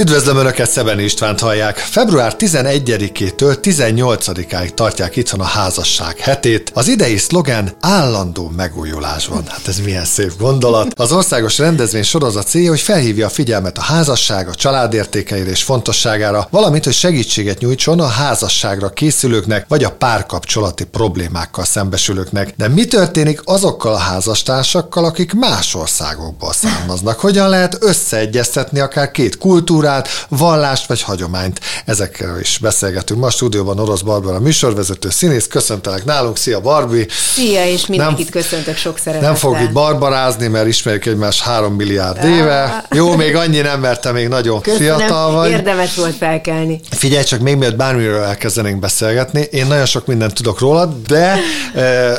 Üdvözlöm Önöket, Szebeni Istvánt hallják! Február 11-től 18-áig tartják itthon a Házasság hetét. Az idei szlogán állandó megújulás van. Hát ez milyen szép gondolat. Az országos rendezvény sorozat célja, hogy felhívja a figyelmet a házasság, a család értékeire és fontosságára, valamint, hogy segítséget nyújtson a házasságra készülőknek, vagy a párkapcsolati problémákkal szembesülőknek. De mi történik azokkal a házastársakkal, akik más országokból származnak? Hogyan lehet összeegyeztetni akár két kultúrát, vallást vagy hagyományt? Ezekről is beszélgetünk. Ma stúdióban Orosz Barbara műsorvezető, színész. Köszöntelek nálunk. Szia, Barbi! Szia, és mindenkit köszöntök sok szeretettel. Nem fog itt barbarázni, mert ismerjük egymást 3 milliárd éve. Jó, még annyi nem, mert te még nagyon fiatal vagy. Érdemes volt felkelni. Figyelj csak, még mielőtt bármiről elkezdenénk beszélgetni, én nagyon sok mindent tudok róla, de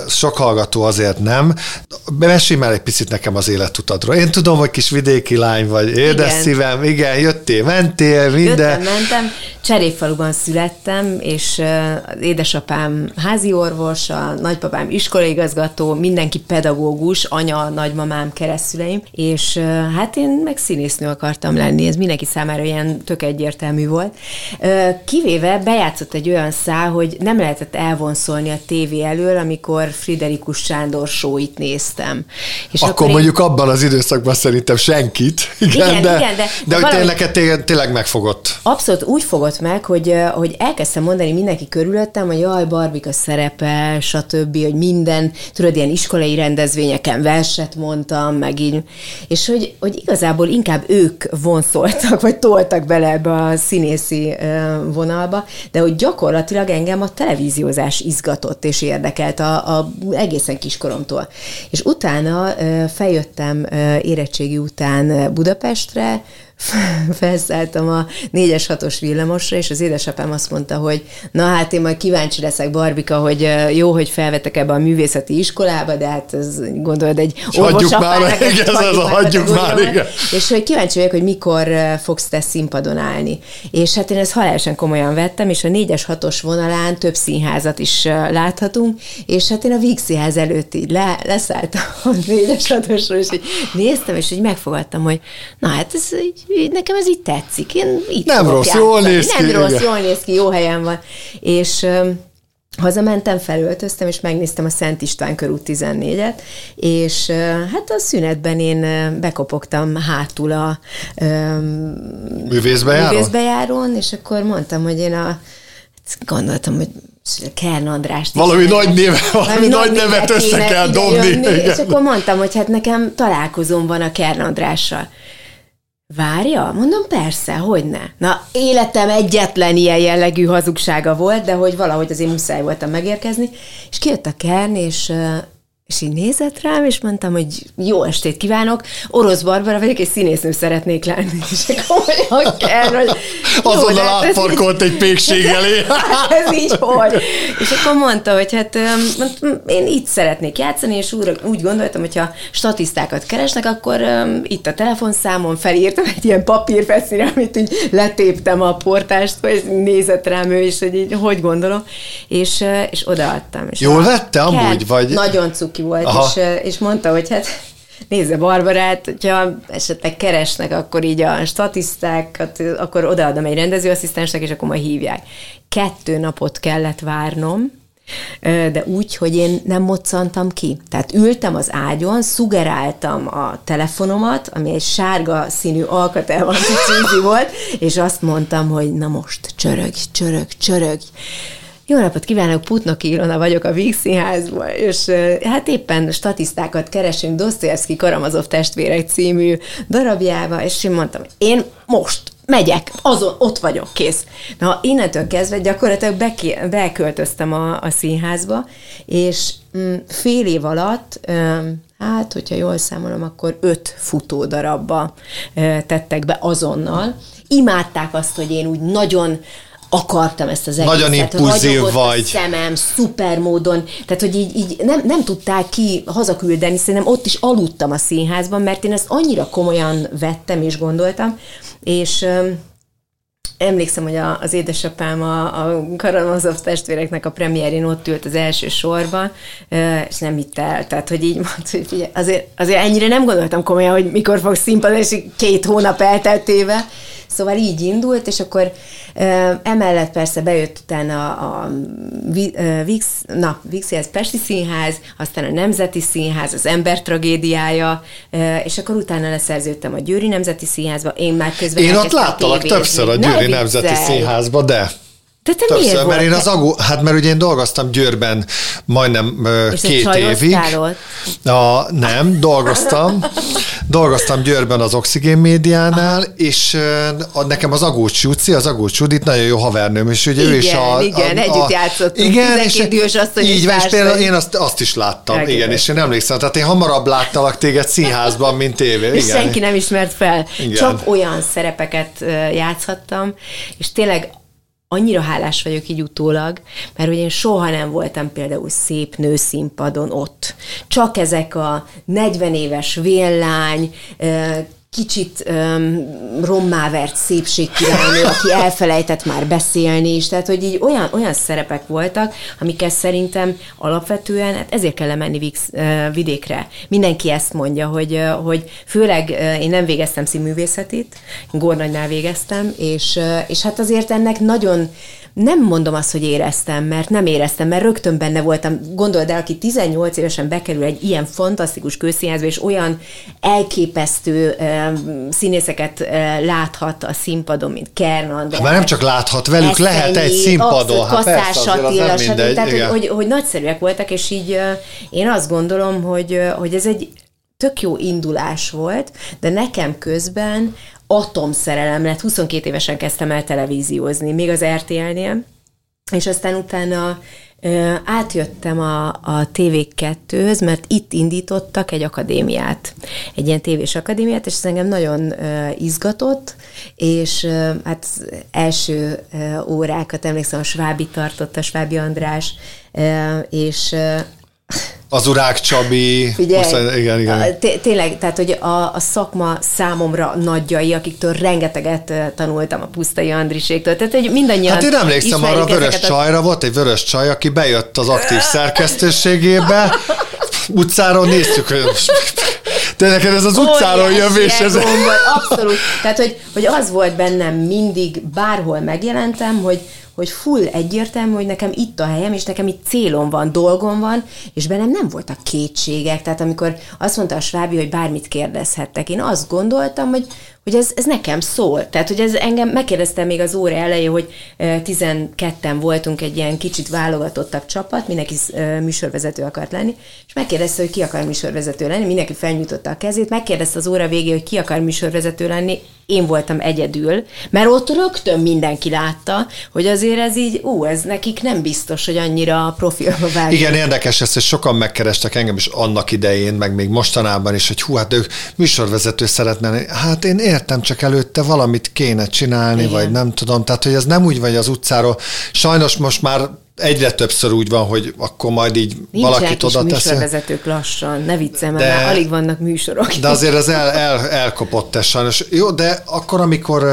sok hallgató azért nem. Mesélj már egy picit nekem az életutadról. Én tudom, hogy kis vidéki lány vagy, édes szívem, igen, jöttél, mentél, minden. Mentem. Cserépfaluban születtem, és az édesapám házi orvos, a nagypapám iskolaigazgató, mindenki pedagógus, anya, nagymamám, keresztszüleim, és hát én meg színésznő akartam lenni, ez mindenki számára ilyen tök egyértelmű volt. Kivéve bejátszott egy olyan szál, hogy nem lehetett elvonszolni a tévé elől, amikor Friderikusz Sándor showit néztem. És akkor mondjuk abban az időszakban szerintem senkit, de hogy tényleg megfogott. Abszolút úgy fogott meg, hogy elkezdtem mondani mindenki körülöttem, hogy jaj, Barbika szerepe, stb., hogy minden, tudod, ilyen iskolai rendezvényeken verset mondtam, meg így, és hogy igazából inkább ők vonszoltak, vagy toltak bele ebbe a színészi vonalba, de hogy gyakorlatilag engem a televíziózás izgatott és érdekelt egészen kiskoromtól. És utána feljöttem érettségi után Budapestre, felszálltam a 4-6-os villamosra, és az édesapám azt mondta, hogy na hát én majd kíváncsi leszek, Barbika, hogy jó, hogy felvettek ebbe a művészeti iskolába, de hát ez, gondolod, egy orvosapának, hagyjuk már, igen. És hogy kíváncsi vagyok, hogy mikor fogsz te színpadon állni. És hát én ezt halálosan komolyan vettem, és a 4-6-os vonalán több színházat is láthatunk, és hát én a Vígszínház előtt így leszálltam a 4-6-osról, és így néztem, és így megfogadtam, hogy na hát ez így, nekem ez így tetszik. Nem rossz, jól néz ki, jó helyen van. És hazamentem, felöltöztem, és megnéztem a Szent István körút 14-et, és hát a szünetben én bekopogtam hátul a művészbejárón, és akkor mondtam, hogy én gondoltam, hogy Kern Andrást valami nagy nevet össze kell dobni. És akkor mondtam, hogy hát nekem találkozom van a Kern Andrással. Várja? Mondom, persze, hogyne. Na, életem egyetlen ilyen jellegű hazugsága volt, de hogy valahogy azért muszáj voltam megérkezni, és kijött a Kern, és így nézett rám, és mondtam, hogy jó estét kívánok, Orosz Barbara vagyok, és színésznő szeretnék lenni. És komolyan kell, hogy azonnal átforkolt egy pékség elé. Ez így volt. És akkor mondta, hogy hát én itt szeretnék játszani, és úgy gondoltam, hogy ha statisztákat keresnek, akkor itt a telefonszámon felírtam egy ilyen papírfeszire, amit így letéptem a portástól, és nézett rám ő is, hogy így, hogy gondolom, és odaadtam. És jól vette amúgy, vagy? Nagyon cuki volt, és mondta, hogy hát nézze Barbarát, hogyha esetleg keresnek, akkor így a statisztákat, akkor odaadom egy rendezőasszisztensnek, és akkor majd hívják. 2 napot kellett várnom, de úgy, hogy én nem moccantam ki. Tehát ültem az ágyon, szugeráltam a telefonomat, ami egy sárga színű alkatelvas cízi volt, és azt mondtam, hogy na most csörög. Jó napot kívánok, Putnoki Ilona vagyok a Vígszínházból, és hát éppen statisztákat keresünk Dosztojevszkij Karamazov testvérek című darabjába, és én mondtam, én most megyek, azon, ott vagyok, kész. Na, innentől kezdve gyakorlatilag beköltöztem a színházba, és fél év alatt, hát, hogyha jól számolom, akkor 5 futódarabba tettek be azonnal. Imádták azt, hogy én úgy nagyon akartam ezt az egészet. Nagyon impulzív vagy. Szemem, szuper módon. Tehát, hogy így nem tudták ki hazaküldeni, szerintem ott is aludtam a színházban, mert én ezt annyira komolyan vettem és gondoltam, és emlékszem, hogy az édesapám a Karamazov testvéreknek a premierén ott ült az első sorban, és nem hitte el. Tehát, hogy így mondta, hogy figyelj, azért ennyire nem gondoltam komolyan, hogy mikor fogsz színpadon, és 2 hónap elteltével. Szóval így indult, és akkor emellett persze bejött utána a Vígszínház, Pesti Színház, aztán a Nemzeti Színház, az Ember tragédiája, és akkor utána leszerződtem a Győri Nemzeti Színházba, én már közben elkezdtem tévézni. Én ott láttalak többször a Győri Nemzeti Színházba, de... De te többször, miért mert én az hát mert ugye én dolgoztam Győrben majdnem 2 évig. Nem, dolgoztam Győrben az Oxygen Médiánál, és nekem az Agócs Júci, az Agócs Judit nagyon jó havernőm, és ugye igen, ő is a... Igen, együtt játszottunk, igen, 12 éves asszony is például én azt is láttam, elgülös. Igen, és én emlékszem, tehát én hamarabb láttalak téged színházban, mint tévén. És senki nem ismert fel. Igen. Csak olyan szerepeket játszhattam, és tényleg annyira hálás vagyok így utólag, mert ugye én soha nem voltam például szép nőszínpadon ott. Csak ezek a 40 éves véllány, kicsit rommávert szépségkirálynő, aki elfelejtett már beszélni is, tehát hogy így olyan szerepek voltak, amikkel szerintem alapvetően, hát ezért kell lemenni vidékre. Mindenki ezt mondja, hogy főleg én nem végeztem színművészetit, Gór Nagynál végeztem, és hát azért ennek nagyon, nem mondom azt, hogy éreztem, mert nem éreztem, mert rögtön benne voltam. Gondold el, aki 18 évesen bekerül egy ilyen fantasztikus közszínházba, és olyan elképesztő színészeket láthat a színpadon, mint Kern András. Hát már nem csak láthat, velük Esztenyi, lehet egy színpadon. Kaszás Attila, tehát hogy nagyszerűek voltak, és így én azt gondolom, hogy ez egy tök jó indulás volt, de nekem közben atomszerelem lett. 22 évesen kezdtem el televíziózni, még az RTL-nél, és aztán utána átjöttem a TV2-höz, mert itt indítottak egy akadémiát, egy ilyen tévés akadémiát, és ez engem nagyon izgatott, és hát első órákat emlékszem, a Sváby tartotta, Sváby András, és... Az Urák Csabi. Figyelj, igen. Tényleg, tehát, hogy a szakma számomra nagyjai, akiktől rengeteget tanultam, a Pusztai Andriséktől. Tehát, hogy mindannyian ismerik. Hát én emlékszem arra Vörös Csajra, volt egy Vörös Csaj, aki bejött az aktív szerkesztőségébe, utcáról néztük, hogy... De neked ez az utcáról jövés. Abszolút. Tehát, hogy az volt bennem mindig, bárhol megjelentem, hogy full egyértelmű, hogy nekem itt a helyem, és nekem itt célom van, dolgom van, és bennem nem voltak kétségek. Tehát amikor azt mondta a Sváby, hogy bármit kérdezhettek, én azt gondoltam, hogy ez nekem szól. Tehát, hogy ez engem, megkérdeztem még az óra elején, hogy 12-en voltunk egy ilyen kicsit válogatottabb csapat, mindenki műsorvezető akart lenni, és megkérdezte, hogy ki akar műsorvezető lenni, mindenki felnyújtotta a kezét, megkérdezte az óra végén, hogy ki akar műsorvezető lenni, én voltam egyedül, mert ott rögtön mindenki látta, hogy azért ez így, ez nekik nem biztos, hogy annyira profilba válik. Igen, érdekes ez, hogy sokan megkerestek engem is annak idején, meg még mostanában is, hogy hát ők műsorvezető szeretnének. Hát én értem, csak előtte valamit kéne csinálni, igen. Vagy nem tudom. Tehát, hogy ez nem úgy vagy az utcáról. Sajnos most már egyre többször úgy van, hogy akkor majd így nincs valakit oda teszi. Műsorvezetők lassan, ne viccem, de, már alig vannak műsorok. De azért ez elkopott ez sajnos. Jó, de akkor, amikor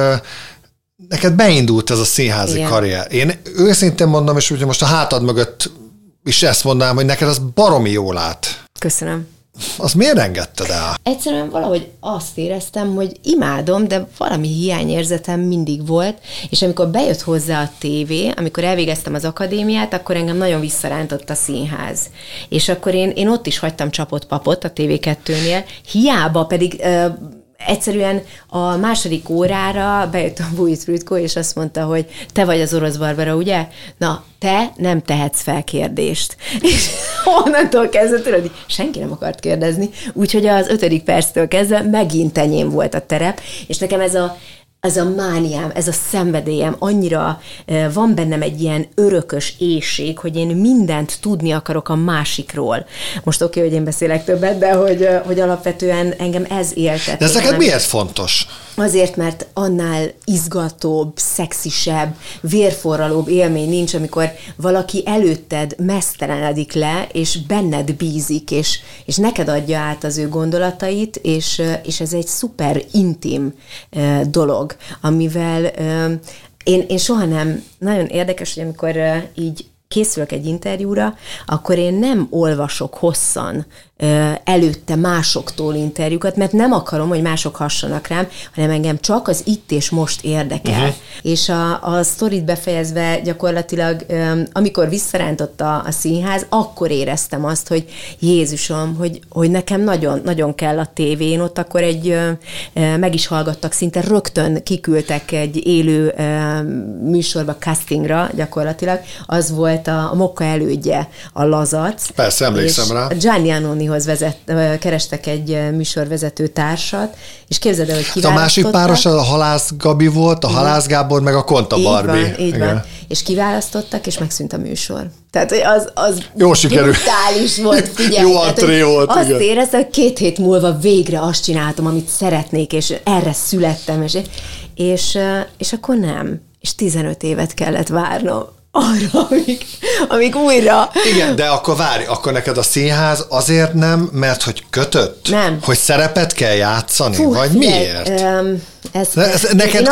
neked beindult ez a színházi igen. karrier, én őszintén mondom, és ugye most a hátad mögött is ezt mondanám, hogy neked az baromi jól állt. Köszönöm. Az miért engedted el? Egyszerűen valahogy azt éreztem, hogy imádom, de valami hiányérzetem mindig volt, és amikor bejött hozzá a tévé, amikor elvégeztem az akadémiát, akkor engem nagyon visszarántott a színház. És akkor én ott is hagytam csapot-papot a TV2-nél, hiába pedig... egyszerűen a második órára bejött a Bújt Rütko, és azt mondta, hogy te vagy az Orosz Barbara, ugye? Na, te nem tehetsz fel kérdést. És onnantól kezdve, tudod, senki nem akart kérdezni, úgyhogy az 5. perctől kezdve megint enyém volt a terep, és nekem ez a mániám, ez a szenvedélyem, annyira van bennem egy ilyen örökös éhség, hogy én mindent tudni akarok a másikról. Most oké, hogy én beszélek többet, de hogy alapvetően engem ez éltet. De ez neked miért fontos? Azért, mert annál izgatóbb, szexisebb, vérforralóbb élmény nincs, amikor valaki előtted mesztelenedik le, és benned bízik, és neked adja át az ő gondolatait, és ez egy szuper intim dolog, amivel én soha nem... Nagyon érdekes, hogy amikor így készülök egy interjúra, akkor én nem olvasok hosszan előtte másoktól interjúkat, mert nem akarom, hogy mások hassanak rám, hanem engem csak az itt és most érdekel. Uh-huh. És a sztorit befejezve gyakorlatilag, amikor visszarántott a színház, akkor éreztem azt, hogy Jézusom, hogy nekem nagyon, nagyon kell a tévén, ott akkor meg is hallgattak, szinte rögtön kiküldtek egy élő műsorba, castingra gyakorlatilag, az volt a Mokka elődje, a Lazac. Persze, emlékszem rá. Gianni Annonihoz kerestek egy műsorvezető társat, és képzeld el, hogy kiválasztottak. A másik páros az a Halász Gabi volt, a Halász Gábor, meg a Konta Barbi. Így van. És kiválasztottak, és megszűnt a műsor. Tehát, hogy az jó sikerült. Brutális volt, figyelj. Jó antré volt. Azt éreztem, hogy 2 hét múlva végre azt csináltam, amit szeretnék, és erre születtem. És akkor nem. És 15 évet kellett várnom arra, amíg újra... Igen, de akkor várj, akkor neked a színház azért nem, mert hogy kötött? Nem. Hogy szerepet kell játszani? Fú, vagy miért? Neked,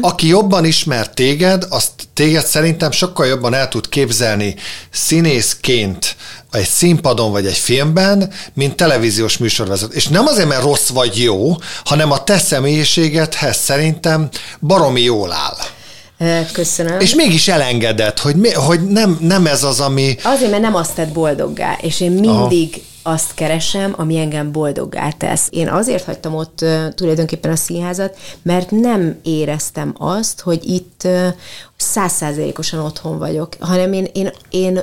aki jobban ismer téged, azt téged szerintem sokkal jobban el tud képzelni színészként egy színpadon vagy egy filmben, mint televíziós műsorvezető. És nem azért, mert rossz vagy jó, hanem a te személyiségedhez szerintem baromi jól áll. Köszönöm. És mégis elengedett, hogy nem ez az, ami... Azért, mert nem azt tett boldoggá, és én mindig azt keresem, ami engem boldoggá tesz. Én azért hagytam ott tulajdonképpen a színházat, mert nem éreztem azt, hogy itt 100%-osan otthon vagyok, hanem én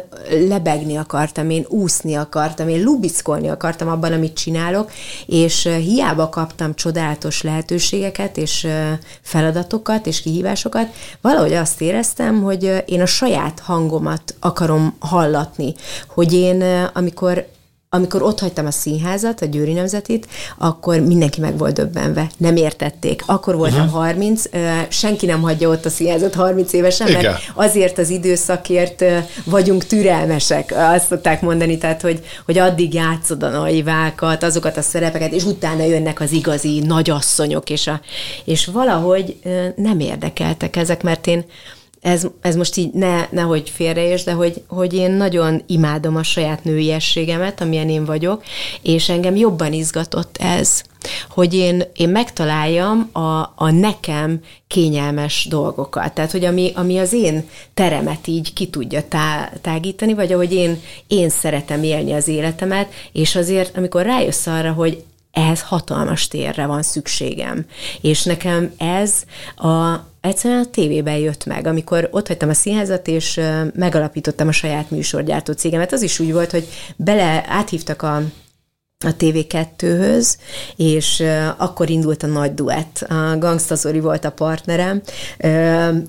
lebegni akartam, én úszni akartam, én lubickolni akartam abban, amit csinálok, és hiába kaptam csodálatos lehetőségeket, és feladatokat, és kihívásokat, valahogy azt éreztem, hogy én a saját hangomat akarom hallatni, hogy én amikor ott hagytam a színházat, a Győri Nemzetit, akkor mindenki meg volt döbbenve. Nem értették. Akkor voltam 30, senki nem hagyja ott a színházat 30 évesen, igen, mert azért az időszakért vagyunk türelmesek, azt szokták mondani, tehát, hogy addig játszod a naivákat, azokat a szerepeket, és utána jönnek az igazi nagyasszonyok, és valahogy nem érdekeltek ezek, mert én Ez most így nehogy félreértsd, de hogy én nagyon imádom a saját nőiességemet, amilyen én vagyok, és engem jobban izgatott ez, hogy én megtaláljam a nekem kényelmes dolgokat. Tehát, hogy ami az én teremet így ki tudja tágítani, vagy ahogy én szeretem élni az életemet, és azért, amikor rájössz arra, hogy ehhez hatalmas térre van szükségem. És nekem ez egyszerűen a tévében jött meg, amikor ott hagytam a színházat, és megalapítottam a saját műsorgyártó cégemet. Az is úgy volt, hogy áthívtak a TV2-höz, és akkor indult a Nagy duett. A Gangsztazoli volt a partnerem.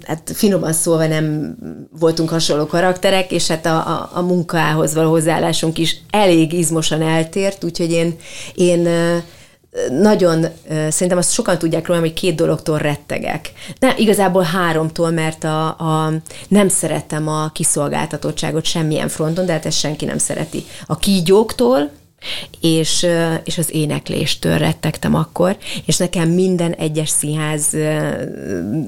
Hát finoman szólva nem voltunk hasonló karakterek, és hát a munkához való hozzáállásunk is elég izmosan eltért, úgyhogy én nagyon, szerintem azt sokan tudják rólam, hogy 2 dologtól rettegek. De igazából 3-tól, mert nem szeretem a kiszolgáltatottságot semmilyen fronton, de hát ezt senki nem szereti. A kígyóktól, és az énekléstől rettegtem akkor, és nekem minden egyes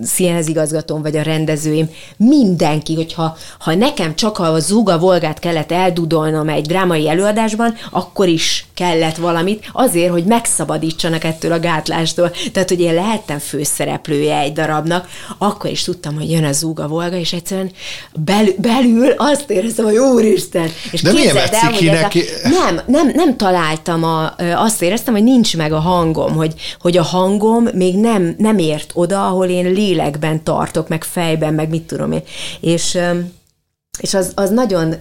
színházigazgatóm, vagy a rendezőim, mindenki, hogyha nekem csak a Zúgva Volgát kellett eldudolnom egy drámai előadásban, akkor is kellett valamit azért, hogy megszabadítsanak ettől a gátlástól. Tehát, hogy én lehettem főszereplője egy darabnak, akkor is tudtam, hogy jön a Zúgva Volga, és egyszerűen belül azt éreztem, hogy úristen! És de milyen vetszik ki neki? Nem találtam, azt éreztem, hogy nincs meg a hangom, hogy a hangom még nem ért oda, ahol én lélekben tartok, meg fejben, meg mit tudom én. És az nagyon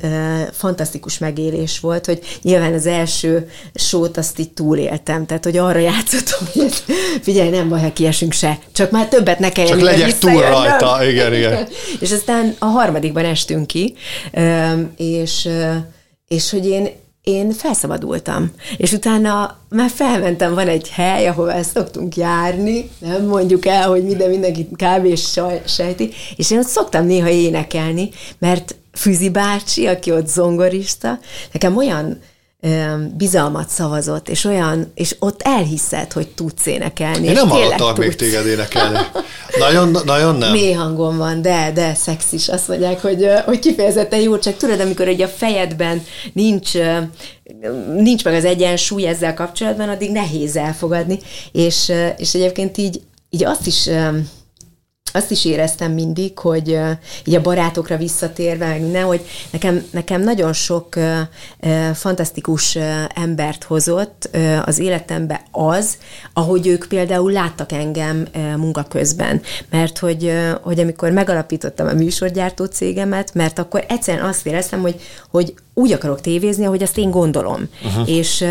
fantasztikus megélés volt, hogy nyilván az első sót azt így túléltem, tehát hogy arra játszottam, hogy figyelj, nem baj, ha kiesünk se, csak már többet ne kelljen visszajönnem. Csak legyek túl rajta, igen. És aztán a harmadikban estünk ki, és hogy én felszabadultam, és utána már felmentem, van egy hely, ahova ezt szoktunk járni, nem mondjuk el, hogy mindenki kb. Sejti, és én ott szoktam néha énekelni, mert Füzi bácsi, aki ott zongorista, nekem olyan bizalmat szavazott, és olyan, és ott elhiszed, hogy tudsz énekelni. Én nem hallottalak még téged énekelni. Nagyon, nagyon nem. Mély hangon van, de szexis. Azt mondják, hogy kifejezetten jó, csak tudod, amikor ugye a fejedben nincs meg az egyensúly ezzel kapcsolatban, addig nehéz elfogadni. És egyébként így azt is éreztem mindig, hogy így a barátokra visszatérve, meg minden, hogy nekem nagyon sok fantasztikus embert hozott az életembe az, ahogy ők például láttak engem munka közben. Mert hogy amikor megalapítottam a műsorgyártó cégemet, mert akkor egyszerűen azt éreztem, hogy úgy akarok tévézni, ahogy azt én gondolom. Uh-huh. És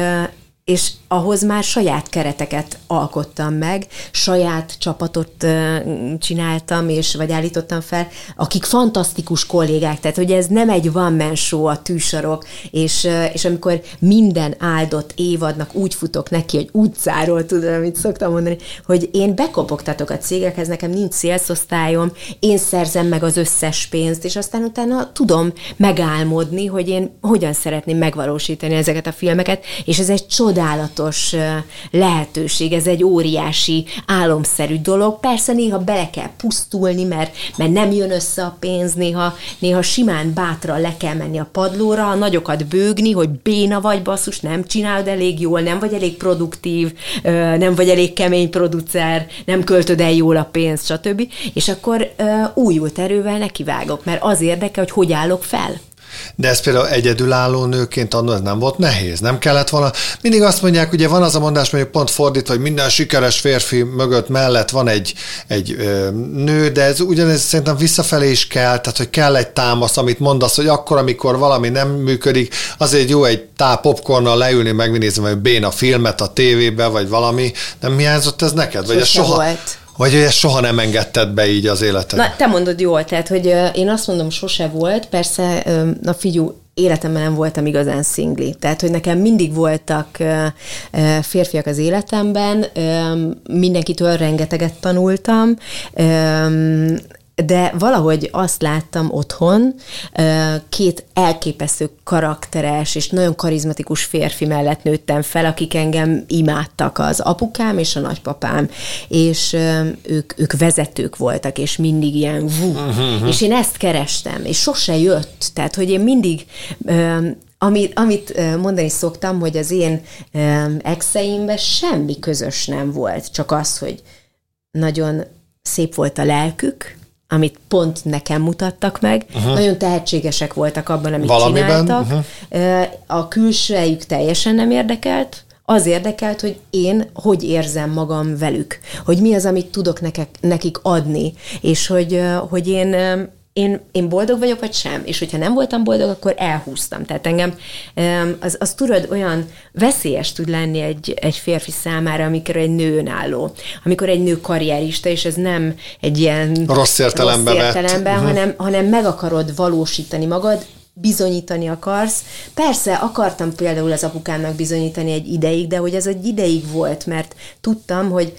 ahhoz már saját kereteket alkottam meg, saját csapatot csináltam, vagy állítottam fel, akik fantasztikus kollégák, tehát hogy ez nem egy one man show a tűsorok, és amikor minden áldott évadnak úgy futok neki, hogy utcáról, tudom, amit szoktam mondani, hogy én bekopogtatok a cégekhez, nekem nincs szélszosztályom, én szerzem meg az összes pénzt, és aztán utána tudom megálmodni, hogy én hogyan szeretném megvalósítani ezeket a filmeket, és ez egy csodálatos lehetőség, ez egy óriási, álomszerű dolog. Persze néha bele kell pusztulni, mert nem jön össze a pénz, néha simán bátran le kell menni a padlóra, nagyokat bőgni, hogy béna vagy, basszus, nem csinálod elég jól, nem vagy elég produktív, nem vagy elég kemény producer, nem költöd el jól a pénzt, stb. És akkor újult erővel nekivágok, mert az érdekel, hogy állok fel. De ez például egyedülálló nőként annól ez nem volt nehéz, nem kellett volna. Mindig azt mondják, ugye van az a mondás, mondjuk pont fordítva, hogy minden sikeres férfi mögött mellett van egy nő, de ez ugyanez szerintem visszafelé is kell, tehát hogy kell egy támasz, amit mondasz, hogy akkor, amikor valami nem működik, azért jó egy tál popcornnal leülni, megnézni, hogy béna filmet a tévébe, vagy valami. Nem hiányzott ez neked? Vagy ez soha volt. Vagy hogy ezt soha nem engedted be így az életedbe? Na, te mondod jól, tehát, hogy én azt mondom, sose volt, persze, na figyelj, életemben nem voltam igazán szingli. Tehát, hogy nekem mindig voltak férfiak az életemben, mindenkitől rengeteget tanultam, de valahogy azt láttam otthon, két elképesztő karakteres és nagyon karizmatikus férfi mellett nőttem fel, akik engem imádtak, az apukám és a nagypapám, és ők vezetők voltak, és mindig ilyen és én ezt kerestem, és sose jött, tehát hogy én mindig amit mondani szoktam, hogy az én exeimben semmi közös nem volt, csak az, hogy nagyon szép volt a lelkük, amit pont nekem mutattak meg. Uh-huh. Nagyon tehetségesek voltak abban, amit csináltak. Uh-huh. A külsejük teljesen nem érdekelt. Az érdekelt, hogy én hogy érzem magam velük. Hogy mi az, amit tudok nekik adni. És hogy én boldog vagyok, vagy sem. És hogyha nem voltam boldog, akkor elhúztam. Tehát engem, az tudod, olyan veszélyes tud lenni egy férfi számára, amikor egy nő önálló. Amikor egy nő karrierista, és ez nem egy ilyen rossz értelemben hanem meg akarod valósítani magad, bizonyítani akarsz. Persze, akartam például az apukámnak bizonyítani egy ideig, de hogy ez egy ideig volt, mert tudtam, hogy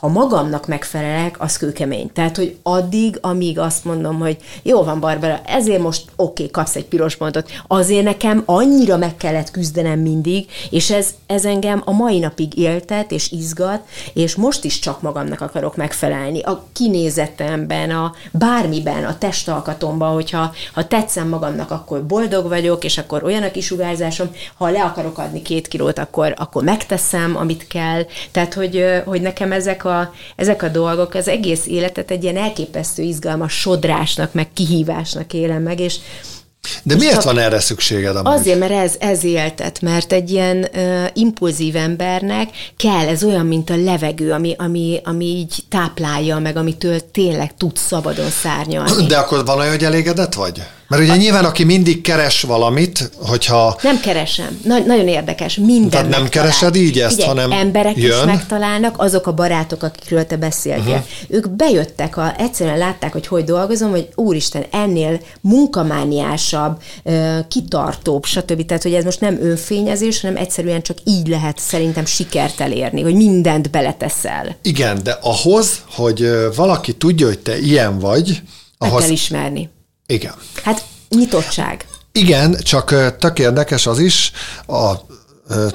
ha magamnak megfelelek, az kőkemény. Tehát, hogy addig, amíg azt mondom, hogy jó van, Barbara, ezért most oké, kapsz egy piros pontot. Azért nekem annyira meg kellett küzdenem mindig, és ez engem a mai napig éltet, és izgat, és most is csak magamnak akarok megfelelni. A kinézetemben, bármiben, a testalkatomban, hogyha tetszem magamnak, akkor boldog vagyok, és akkor olyan a kisugárzásom, ha le akarok adni 2 kilót, akkor megteszem, amit kell. Tehát, hogy nekem ezek a dolgok, az egész életet egy ilyen elképesztő izgalmas sodrásnak, meg kihívásnak élem meg, és... De miért van erre szükséged amúgy? Azért, mert ez éltet, mert egy ilyen impulzív embernek kell, ez olyan, mint a levegő, ami így táplálja meg, amitől tényleg tudsz szabadon szárnyalni. De akkor van olyan, hogy elégedett vagy? Mert ugye nyilván, aki mindig keres valamit, hogyha... Nem keresem. Nagyon érdekes. Minden tehát nem megtalál. Keresed így ezt, ugye, hanem emberek jön. Is megtalálnak, azok a barátok, akikről te beszéltél. Uh-huh. Ők bejöttek, egyszerűen látták, hogy dolgozom, hogy úristen, ennél munkamániásabb, kitartóbb, stb. Tehát, hogy ez most nem önfényezés, hanem egyszerűen csak így lehet szerintem sikert elérni, hogy mindent beleteszel. Igen, de ahhoz, hogy valaki tudja, hogy te ilyen vagy, ahhoz... Meg kell ismerni. Igen. Hát nyitottság. Igen, csak tök érdekes az is, a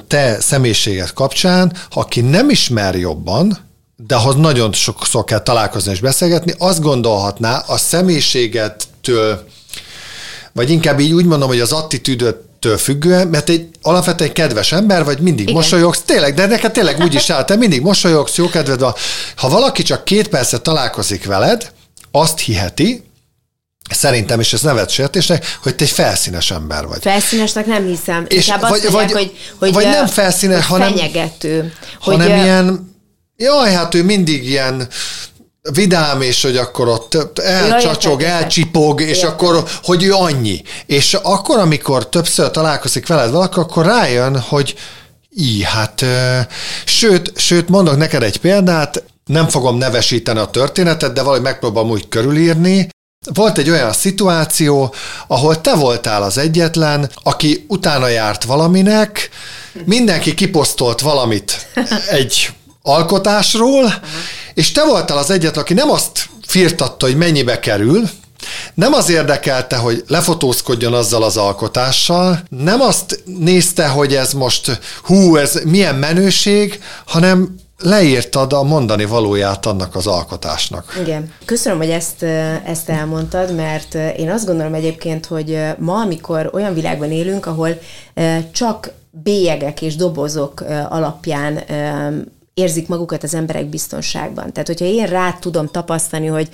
te személyiséged kapcsán, aki nem ismer jobban, de ahhoz nagyon sokszor kell találkozni és beszélgetni, azt gondolhatná a személyiségettől, vagy inkább így úgy mondom, hogy az attitűdöttől függően, mert egy alapvetően egy kedves ember vagy, mindig igen. mosolyogsz, tényleg, de neked tényleg úgy is áll, te mindig mosolyogsz, jó kedved van. Ha valaki csak 2 percet találkozik veled, azt hiheti, szerintem is ez nevetsértésnek, hogy te egy felszínes ember vagy. Felszínesnek nem hiszem. És azt mondják, hogy nem felszínes, hogy fenyegető. Hanem ilyen, jaj, hát ő mindig ilyen vidám, és hogy akkor ott elcsacsog, elcsipog, és akkor, hogy ő annyi. És akkor, amikor többször találkozik veled valaki, akkor rájön, hogy hát, sőt, mondok neked egy példát, nem fogom nevesíteni a történetet, de valahogy megpróbálom úgy körülírni. Volt egy olyan szituáció, ahol te voltál az egyetlen, aki utána járt valaminek, mindenki kiposztolt valamit egy alkotásról, és te voltál az egyetlen, aki nem azt firtatta, hogy mennyibe kerül, nem az érdekelte, hogy lefotózkodjon azzal az alkotással, nem azt nézte, hogy ez most, ez milyen menőség, hanem leírtad a mondani valóját annak az alkotásnak. Igen. Köszönöm, hogy ezt elmondtad, mert én azt gondolom egyébként, hogy ma, amikor olyan világban élünk, ahol csak bélyegek és dobozok alapján érzik magukat az emberek biztonságban. Tehát, hogyha én rá tudom tapasztani, hogy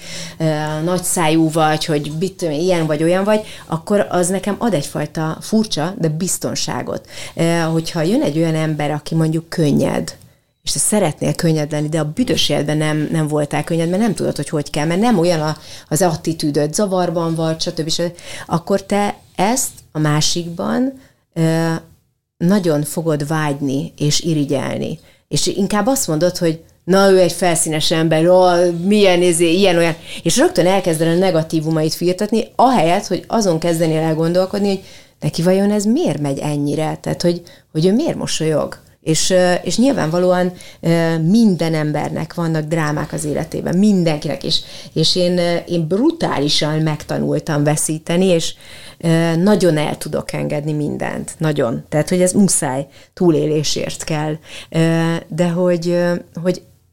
nagyszájú vagy, hogy ilyen vagy, olyan vagy, akkor az nekem ad egyfajta furcsa, de biztonságot. Hogyha jön egy olyan ember, aki mondjuk könnyed, és te szeretnél könnyed lenni, de a büdös életben nem voltál könnyed, mert nem tudod, hogy kell, mert nem olyan az attitűdöd, zavarban vagy, stb. Akkor te ezt a másikban nagyon fogod vágyni és irigyelni. És inkább azt mondod, hogy na, ő egy felszínes ember, milyen ilyen-olyan, és rögtön elkezded a negatívumait firtatni, ahelyett, hogy azon kezdenél el gondolkodni, hogy neki vajon ez miért megy ennyire, tehát hogy ő miért mosolyog. És nyilvánvalóan minden embernek vannak drámák az életében, mindenkinek is. És én brutálisan megtanultam veszíteni, és nagyon el tudok engedni mindent. Nagyon. Tehát, hogy ez muszáj, túlélésért kell. De hogy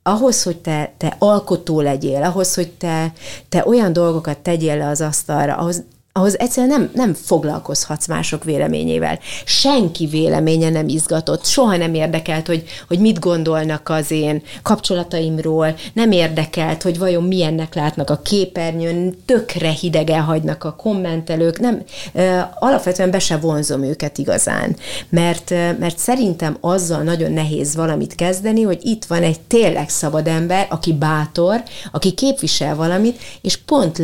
ahhoz, hogy te alkotó legyél, ahhoz, hogy te olyan dolgokat tegyél le az asztalra, ahhoz egyszerűen nem foglalkozhatsz mások véleményével. Senki véleménye nem izgatott, soha nem érdekelt, hogy mit gondolnak az én kapcsolataimról, nem érdekelt, hogy vajon milyennek látnak a képernyőn, tökre hidegen hagynak a kommentelők, nem, alapvetően be se vonzom őket igazán, mert szerintem azzal nagyon nehéz valamit kezdeni, hogy itt van egy tényleg szabad ember, aki bátor, aki képvisel valamit, és pont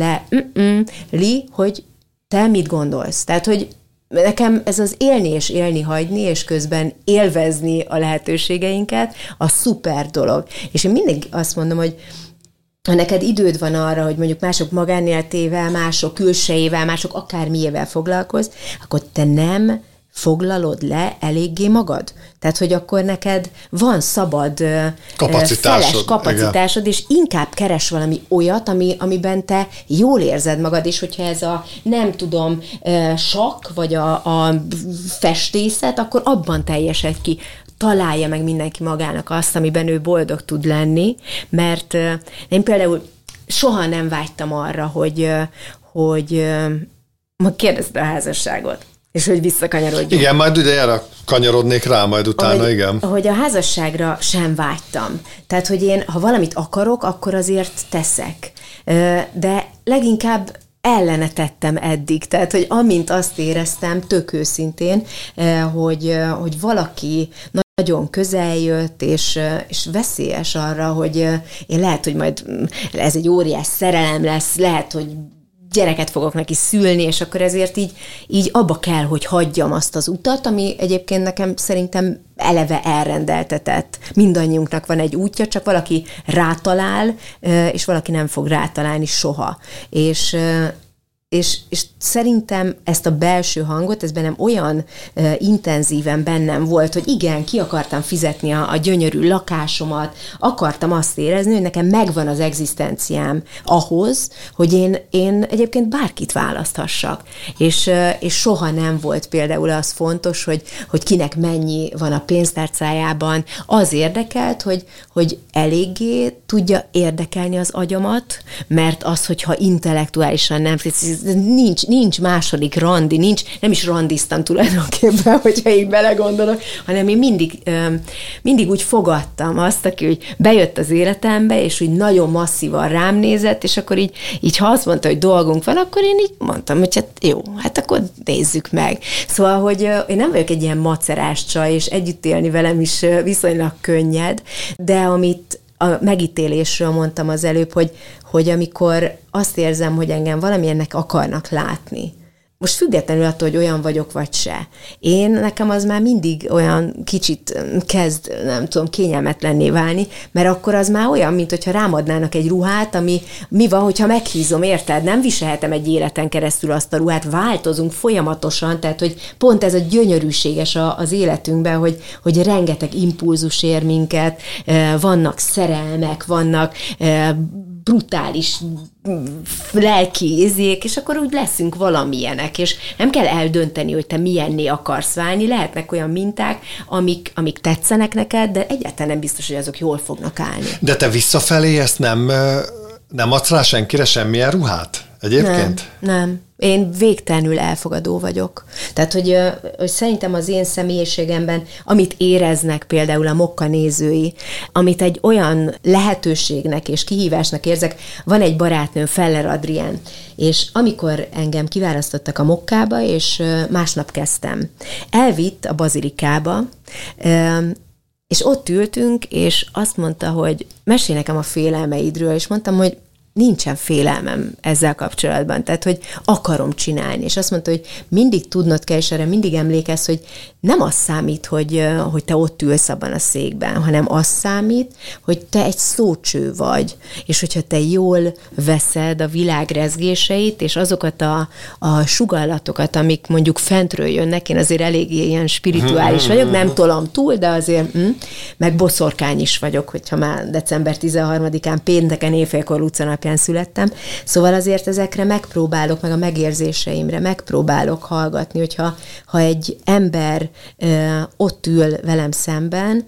hogy te mit gondolsz? Tehát, hogy nekem ez az élni és élni hagyni, és közben élvezni a lehetőségeinket, a szuper dolog. És én mindig azt mondom, hogy ha neked időd van arra, hogy mondjuk mások magánéletével, mások külsejével, mások akármiével foglalkozz, akkor te nem foglalod le eléggé magad. Tehát, hogy akkor neked van szabad feles kapacitásod, igen. És inkább keres valami olyat, amiben te jól érzed magad, és hogyha ez a, nem tudom, sakk, vagy a festészet, akkor abban teljesedj ki. Találja meg mindenki magának azt, amiben ő boldog tud lenni, mert én például soha nem vágytam arra, hogy ma kérdezd a házasságot. És hogy visszakanyarodjunk. Igen, majd ugye erre kanyarodnék rá majd utána, igen. Hogy a házasságra sem vágytam. Tehát, hogy én, ha valamit akarok, akkor azért teszek. De leginkább ellene tettem eddig. Tehát, hogy amint azt éreztem, tök őszintén, hogy valaki nagyon közel jött, és veszélyes arra, hogy én lehet, hogy majd ez egy óriás szerelem lesz, lehet, hogy gyereket fogok neki szülni, és akkor ezért így abba kell, hogy hagyjam azt az utat, ami egyébként nekem szerintem eleve elrendeltetett. Mindannyiunknak van egy útja, csak valaki rátalál, és valaki nem fog rátalálni soha. És És szerintem ezt a belső hangot, ez bennem olyan intenzíven bennem volt, hogy igen, ki akartam fizetni a gyönyörű lakásomat, akartam azt érezni, hogy nekem megvan az egzisztenciám ahhoz, hogy én egyébként bárkit választhassak. És soha nem volt például az fontos, hogy kinek mennyi van a pénztárcájában. Az érdekelt, hogy eléggé tudja érdekelni az agyamat, mert az, hogyha intellektuálisan nem nincs második randi, nem is randiztam tulajdonképpen, hogyha így belegondolok, hanem én mindig úgy fogadtam azt, aki úgy bejött az életembe, és úgy nagyon masszívan rám nézett, és akkor így ha azt mondta, hogy dolgunk van, akkor én így mondtam, hogy hát jó, hát akkor nézzük meg. Szóval, hogy én nem vagyok egy ilyen macerás csaj, és együtt élni velem is viszonylag könnyed, de amit a megítélésről mondtam az előbb, hogy amikor azt érzem, hogy engem valamilyennek akarnak látni. Most függetlenül attól, hogy olyan vagyok, vagy se. Nekem az már mindig olyan kicsit kezd, nem tudom, kényelmetlenné válni, mert akkor az már olyan, mint hogyha rám adnának egy ruhát, ami mi van, hogyha meghízom, érted? Nem viselhetem egy életen keresztül azt a ruhát, változunk folyamatosan, tehát, hogy pont ez a gyönyörűséges az életünkben, hogy rengeteg impulzus ér minket, vannak szerelmek, vannak brutális lelki ézék, és akkor úgy leszünk valamilyenek, és nem kell eldönteni, hogy te milyenné akarsz válni, lehetnek olyan minták, amik tetszenek neked, de egyáltalán nem biztos, hogy azok jól fognak állni. De te visszafelé ezt nem adsz rá senkire semmilyen ruhát egyébként? Nem. Én végtelenül elfogadó vagyok. Tehát, hogy szerintem az én személyiségemben, amit éreznek például a Mokka nézői, amit egy olyan lehetőségnek és kihívásnak érzek, van egy barátnőm, Feller Adrienn, és amikor engem kiválasztottak a Mokkába, és másnap kezdtem. Elvitt a Bazilikába, és ott ültünk, és azt mondta, hogy mesélj nekem a félelmeidről, és mondtam, hogy nincsen félelmem ezzel kapcsolatban, tehát, hogy akarom csinálni. És azt mondta, hogy mindig tudnod kell, és erre mindig emlékezz, hogy nem az számít, hogy te ott ülsz abban a székben, hanem az számít, hogy te egy szócső vagy, és hogyha te jól veszed a világ rezgéseit, és azokat a sugallatokat, amik mondjuk fentről jönnek, én azért eléggé ilyen spirituális vagyok, nem tolom túl, de azért meg boszorkány is vagyok, hogyha már december 13-án pénteken éjfélkor utcanapján születtem. Szóval azért ezekre megpróbálok, meg a megérzéseimre megpróbálok hallgatni, hogyha egy ember ott ül velem szemben,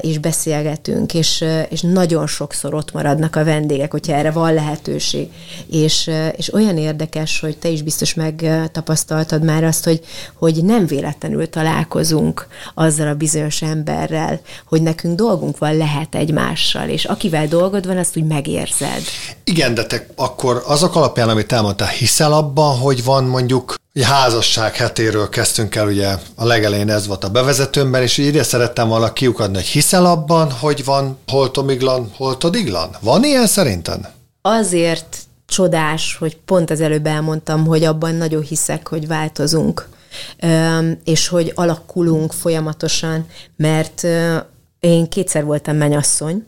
és beszélgetünk, és nagyon sokszor ott maradnak a vendégek, hogyha erre van lehetőség. És olyan érdekes, hogy te is biztos megtapasztaltad már azt, hogy nem véletlenül találkozunk azzal a bizonyos emberrel, hogy nekünk dolgunk van, lehet egymással, és akivel dolgod van, azt úgy megérzed. Igen, de te akkor azok alapján, amit elmondtál, hiszel abban, hogy van mondjuk, hogy házasság hetéről kezdtünk el, ugye a legelején ez volt a bevezetőmben, és ide szerettem volna kiukadni, hogy hiszel abban, hogy van holtomiglan, holtodiglan? Van ilyen szerinted? Azért csodás, hogy pont az előbb elmondtam, hogy abban nagyon hiszek, hogy változunk, és hogy alakulunk folyamatosan, mert én kétszer voltam mennyasszony,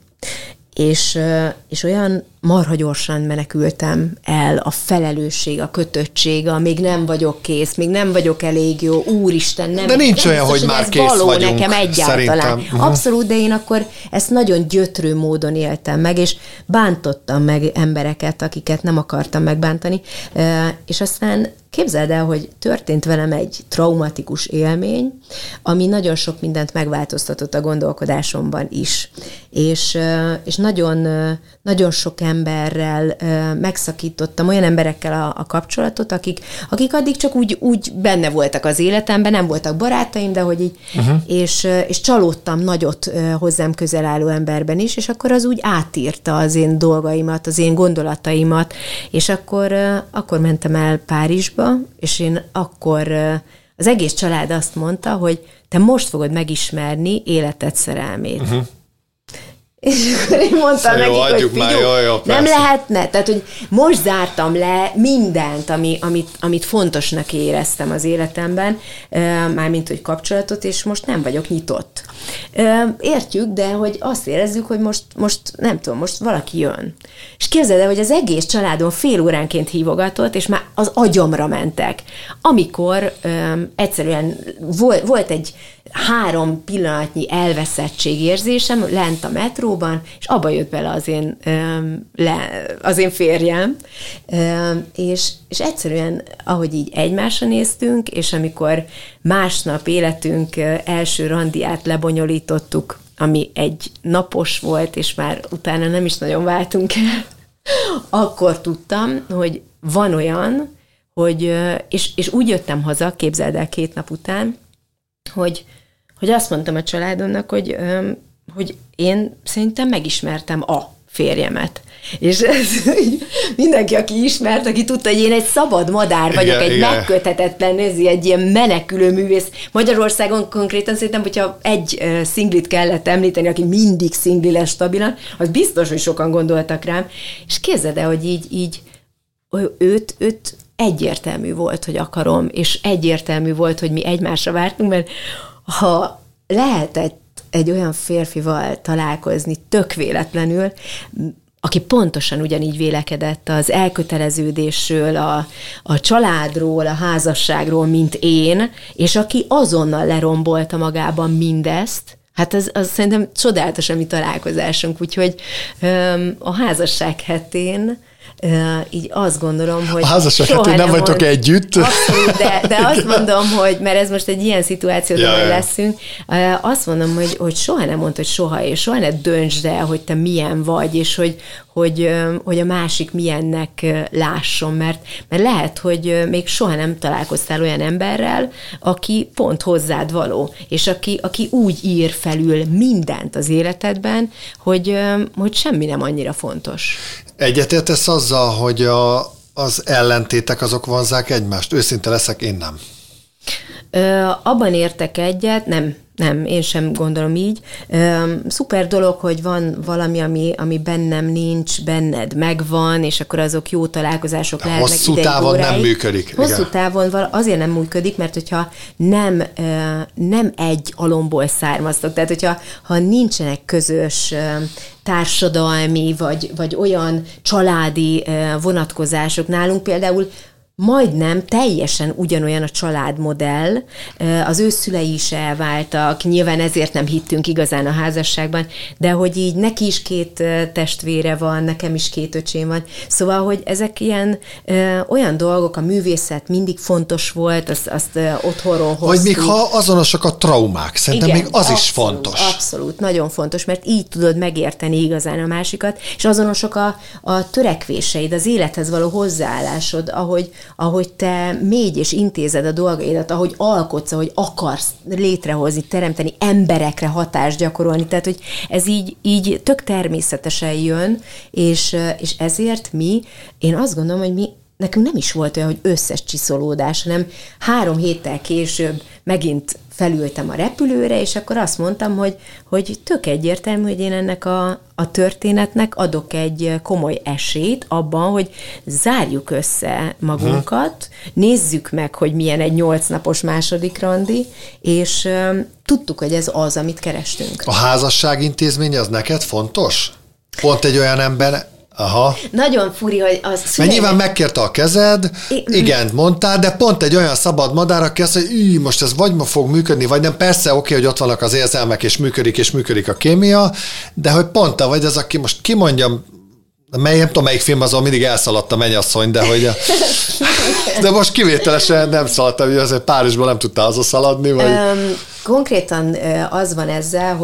és olyan marha gyorsan menekültem el a felelősség, a kötöttség, még nem vagyok kész, még nem vagyok elég jó, úristen, nem. De nincs olyan, hogy már kész vagyunk, nekem egyáltalán. Szerintem. Abszolút, de én akkor ezt nagyon gyötrő módon éltem meg, és bántottam meg embereket, akiket nem akartam megbántani, és aztán képzeld el, hogy történt velem egy traumatikus élmény, ami nagyon sok mindent megváltoztatott a gondolkodásomban is. És nagyon, nagyon sok emberrel megszakítottam, olyan emberekkel a kapcsolatot, akik addig csak úgy benne voltak az életemben, nem voltak barátaim, de hogy így, és csalódtam nagyot hozzám közel álló emberben is, és akkor az úgy átírta az én dolgaimat, az én gondolataimat, és akkor mentem el Párizsba, és én akkor az egész család azt mondta, hogy te most fogod megismerni életed szerelmét. És akkor én mondtam nekik, hogy figyelj, nem lehetne. Tehát, hogy most zártam le mindent, amit fontosnak éreztem az életemben, mármint, hogy kapcsolatot, és most nem vagyok nyitott. Értjük, de hogy azt érezzük, hogy most nem tudom, most valaki jön. És képzeld el, hogy az egész családom fél óránként hívogatott, és már az agyamra mentek. Amikor egyszerűen volt egy 3 pillanatnyi elveszettségérzésem lent a metróban, és abba jött bele az én férjem. És egyszerűen, ahogy így egymásra néztünk, és amikor másnap életünk első randiát lebonyolítottuk, ami egy napos volt, és már utána nem is nagyon váltunk el, akkor tudtam, hogy van olyan, hogy, és úgy jöttem haza, képzeld el 2 nap után, hogy azt mondtam a családomnak, hogy én szerintem megismertem a férjemet. És mindenki, aki ismert, aki tudta, hogy én egy szabad madár vagyok, igen. Megköthetetlen, egy ilyen menekülő művész. Magyarországon konkrétan szerintem, hogyha egy szinglit kellett említeni, aki mindig szingli lesz stabilan, az biztos, hogy sokan gondoltak rám. És képzeld el, hogy így őt egyértelmű volt, hogy akarom, és egyértelmű volt, hogy mi egymásra vártunk, mert ha lehetett egy olyan férfival találkozni tök véletlenül, aki pontosan ugyanígy vélekedett az elköteleződésről, a családról, a házasságról, mint én, és aki azonnal lerombolta magában mindezt, hát az szerintem csodálatos a mi találkozásunk, úgyhogy a házasság hetén így azt gondolom, hogy... A házasság hetén nem vagytok együtt. Abszolút, de azt mondom, hogy, mert ez most egy ilyen szituációban leszünk, azt mondom, hogy soha nem mondd, hogy soha, és soha ne döntsd el, hogy te milyen vagy, és hogy a másik milyennek lásson, mert lehet, hogy még soha nem találkoztál olyan emberrel, aki pont hozzád való, és aki úgy ír felül mindent az életedben, hogy semmi nem annyira fontos. Egyetértesz azzal, hogy az ellentétek azok vonzzák egymást? Őszinte leszek, én nem. Abban értek egyet, nem, én sem gondolom így. Szuper dolog, hogy van valami, ami bennem nincs, benned megvan, és akkor azok jó találkozások lehetnek ideig óráig. Hosszú távon nem működik. Hosszú távon azért nem működik, mert hogyha nem egy alomból származtok, tehát hogyha nincsenek közös társadalmi, vagy olyan családi vonatkozások nálunk, például majdnem teljesen ugyanolyan a családmodell, az ő szülei is elváltak, nyilván ezért nem hittünk igazán a házasságban, de hogy így neki is 2 testvére van, nekem is 2 öcsém van, szóval, hogy ezek ilyen olyan dolgok, a művészet mindig fontos volt, azt otthonról hoztuk. Vagy még ha azonosak a traumák, szerintem igen, még az abszolút, is fontos. Abszolút, nagyon fontos, mert így tudod megérteni igazán a másikat, és azonosok a törekvéseid, az élethez való hozzáállásod, ahogy te mégy és intézed a dolgaidat, ahogy alkotsz, ahogy akarsz létrehozni, teremteni, emberekre hatást gyakorolni. Tehát, hogy ez így tök természetesen jön, és ezért én azt gondolom, hogy nekünk nem is volt olyan, hogy összes csiszolódás, hanem 3 héttel később megint felültem a repülőre, és akkor azt mondtam, hogy tök egyértelmű, hogy én ennek a történetnek adok egy komoly esélyt abban, hogy zárjuk össze magunkat, nézzük meg, hogy milyen egy 8 napos második randi, és tudtuk, hogy ez az, amit kerestünk. A házasság intézménye az neked fontos? Pont egy olyan ember... Aha. Nagyon furi, hogy az szüleim... Mert nyilván megkérte a kezed, igent mondtál, de pont egy olyan szabad madár, aki azt mondja, hogy most ez vagy ma fog működni, vagy nem. Persze, oké, hogy ott vannak az érzelmek, és működik a kémia, de hogy pont te vagy az, aki most kimondjam, nem tudom, melyik film azon mindig elszaladt a mennyasszony, de hogy... De most kivételesen nem szaladtam, hogy azért Párizsban nem tudtál haza szaladni, vagy... Konkrétan az van ezzel,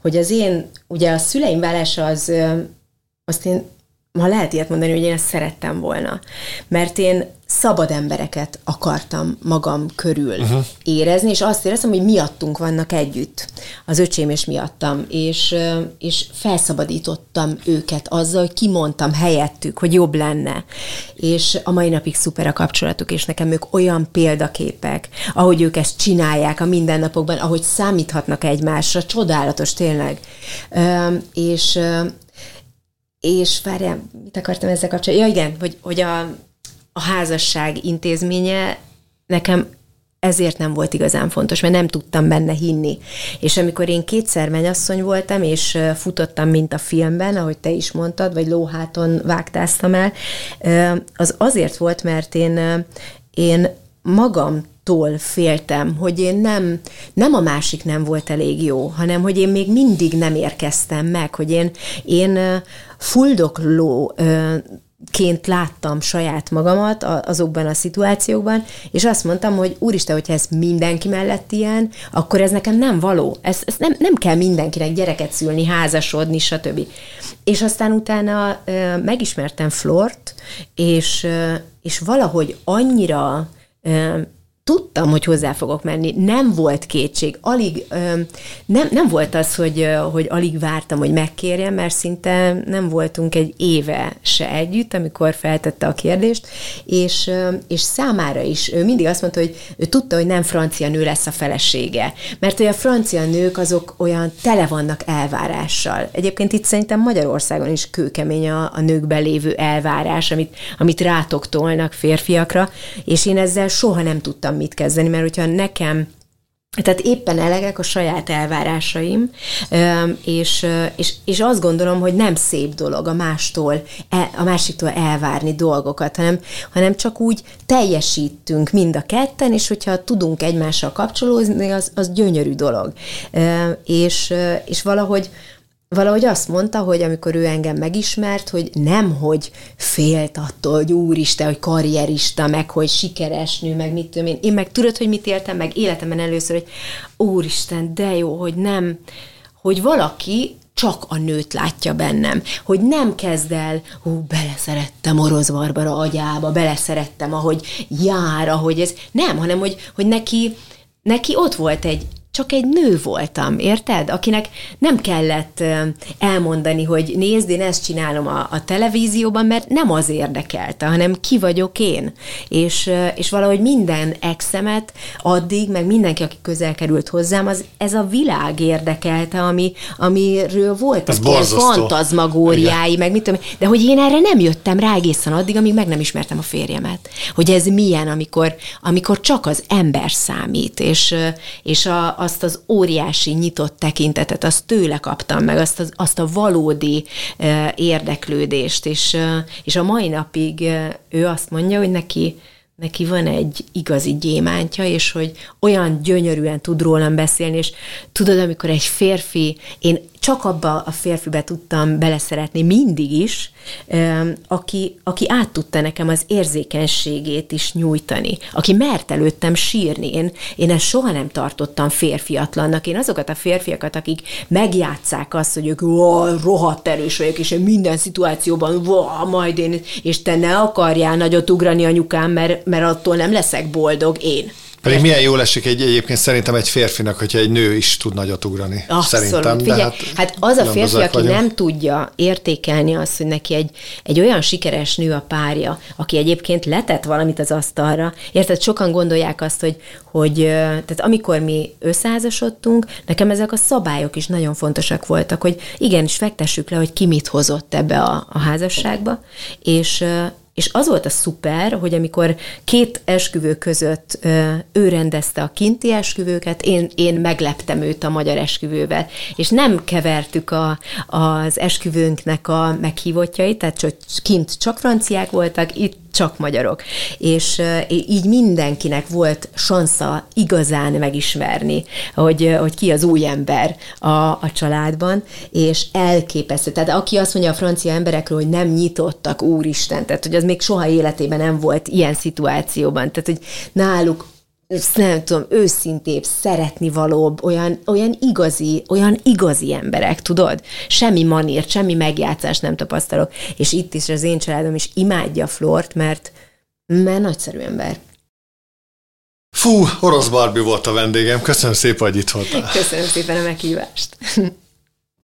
hogy az én, ugye a szüleim válása az... Azt én, ha lehet ilyet mondani, hogy én ezt szerettem volna. Mert én szabad embereket akartam magam körül érezni, és azt éreztem, hogy miattunk vannak együtt, az öcsém és miattam, és felszabadítottam őket azzal, hogy kimondtam helyettük, hogy jobb lenne. És a mai napig szuper a kapcsolatuk, és nekem ők olyan példaképek, ahogy ők ezt csinálják a mindennapokban, ahogy számíthatnak egymásra, csodálatos tényleg. És várjál, mit akartam ezzel kapcsolatban? Ja igen, hogy a házasság intézménye nekem ezért nem volt igazán fontos, mert nem tudtam benne hinni. És amikor én kétszer mennyasszony voltam, és futottam, mint a filmben, ahogy te is mondtad, vagy lóháton vágtáztam el, az azért volt, mert én magamtól féltem, hogy én nem a másik nem volt elég jó, hanem hogy én még mindig nem érkeztem meg, hogy én fuldokló ként láttam saját magamat azokban a szituációkban, és azt mondtam, hogy úristen, hogyha ez mindenki mellett ilyen, akkor ez nekem nem való. Ez nem kell mindenkinek gyereket szülni, házasodni, stb. És aztán utána megismertem Flort, és valahogy annyira tudtam, hogy hozzá fogok menni. Nem volt kétség. Alig, nem volt az, hogy alig vártam, hogy megkérjem, mert szinte nem voltunk egy éve se együtt, amikor feltette a kérdést, és számára is. Ő mindig azt mondta, hogy ő tudta, hogy nem francia nő lesz a felesége. Mert hogy a francia nők azok olyan tele vannak elvárással. Egyébként itt szerintem Magyarországon is kőkemény a nőkben lévő elvárás, amit rátok tolnak férfiakra, és én ezzel soha nem tudtam mit kezdeni, mert hogyha nekem, tehát éppen elegek a saját elvárásaim, és azt gondolom, hogy nem szép dolog a másiktól elvárni dolgokat, hanem csak úgy teljesítünk mind a ketten, és hogyha tudunk egymással kapcsolódni, az gyönyörű dolog. És valahogy azt mondta, hogy amikor ő engem megismert, hogy hogy félt attól, hogy úristen, hogy karrierista, meg hogy sikeres nő, meg mit tudom én meg tudod, hogy mit éltem meg életemben először, hogy úristen, de jó, hogy nem, hogy valaki csak a nőt látja bennem, hogy nem kezd el, beleszerettem Orosz Barbara agyába, beleszerettem, ahogy jár, ahogy ez, nem, hanem hogy neki ott volt csak egy nő voltam, érted? Akinek nem kellett elmondani, hogy nézd, én ezt csinálom a televízióban, mert nem az érdekelte, hanem ki vagyok én. És valahogy minden exemet addig, meg mindenki, aki közel került hozzám, ez a világ érdekelte, amiről voltak ilyen fantazmagóriái, meg mit tudom, de hogy én erre nem jöttem rá egészen addig, amíg meg nem ismertem a férjemet. Hogy ez milyen, amikor csak az ember számít, és azt az óriási nyitott tekintetet, azt tőle kaptam meg, azt a valódi érdeklődést, és a mai napig ő azt mondja, hogy neki van egy igazi gyémántja, és hogy olyan gyönyörűen tud rólam beszélni, és tudod, amikor egy férfi, én csak abba a férfibe tudtam beleszeretni mindig is, aki át tudta nekem az érzékenységét is nyújtani, aki mert előttem sírni. Én ezt soha nem tartottam férfiatlannak. Én azokat a férfiakat, akik megjátszák azt, hogy ők rohadt erős vagyok, és én minden szituációban majd én, és te ne akarjál nagyot ugrani anyukám, mert attól nem leszek boldog én. Pedig milyen jól esik egyébként szerintem egy férfinak, hogyha egy nő is tud nagyot ugrani. Abszolút. Szerintem. Figyelj, hát az a férfi, aki nem tudja értékelni azt, hogy neki egy olyan sikeres nő a párja, aki egyébként letett valamit az asztalra. Érted? Sokan gondolják azt, hogy tehát amikor mi összeházasodtunk, nekem ezek a szabályok is nagyon fontosak voltak, hogy igenis fektessük le, hogy ki mit hozott ebbe a házasságba, és az volt a szuper, hogy amikor két esküvő között ő rendezte a kinti esküvőket, én megleptem őt a magyar esküvővel. És nem kevertük az esküvőnknek a meghívottjait, tehát csak kint csak franciák voltak, itt csak magyarok. És így mindenkinek volt sansza igazán megismerni, hogy ki az új ember a családban, és elképesztő. Tehát aki azt mondja a francia emberekről, hogy nem nyitottak, úristen, tehát hogy az még soha életében nem volt ilyen szituációban. Tehát, hogy náluk nem tudom, őszintébb, szeretnivalóbb, olyan igazi emberek, tudod? Semmi manírt, semmi megjátszást nem tapasztalok. És itt is az én családom is imádja Flort, mert mert nagyszerű ember. Fú, Orosz Barbie volt a vendégem. Köszönöm szépen, hogy itt voltál. Köszönöm szépen a meghívást.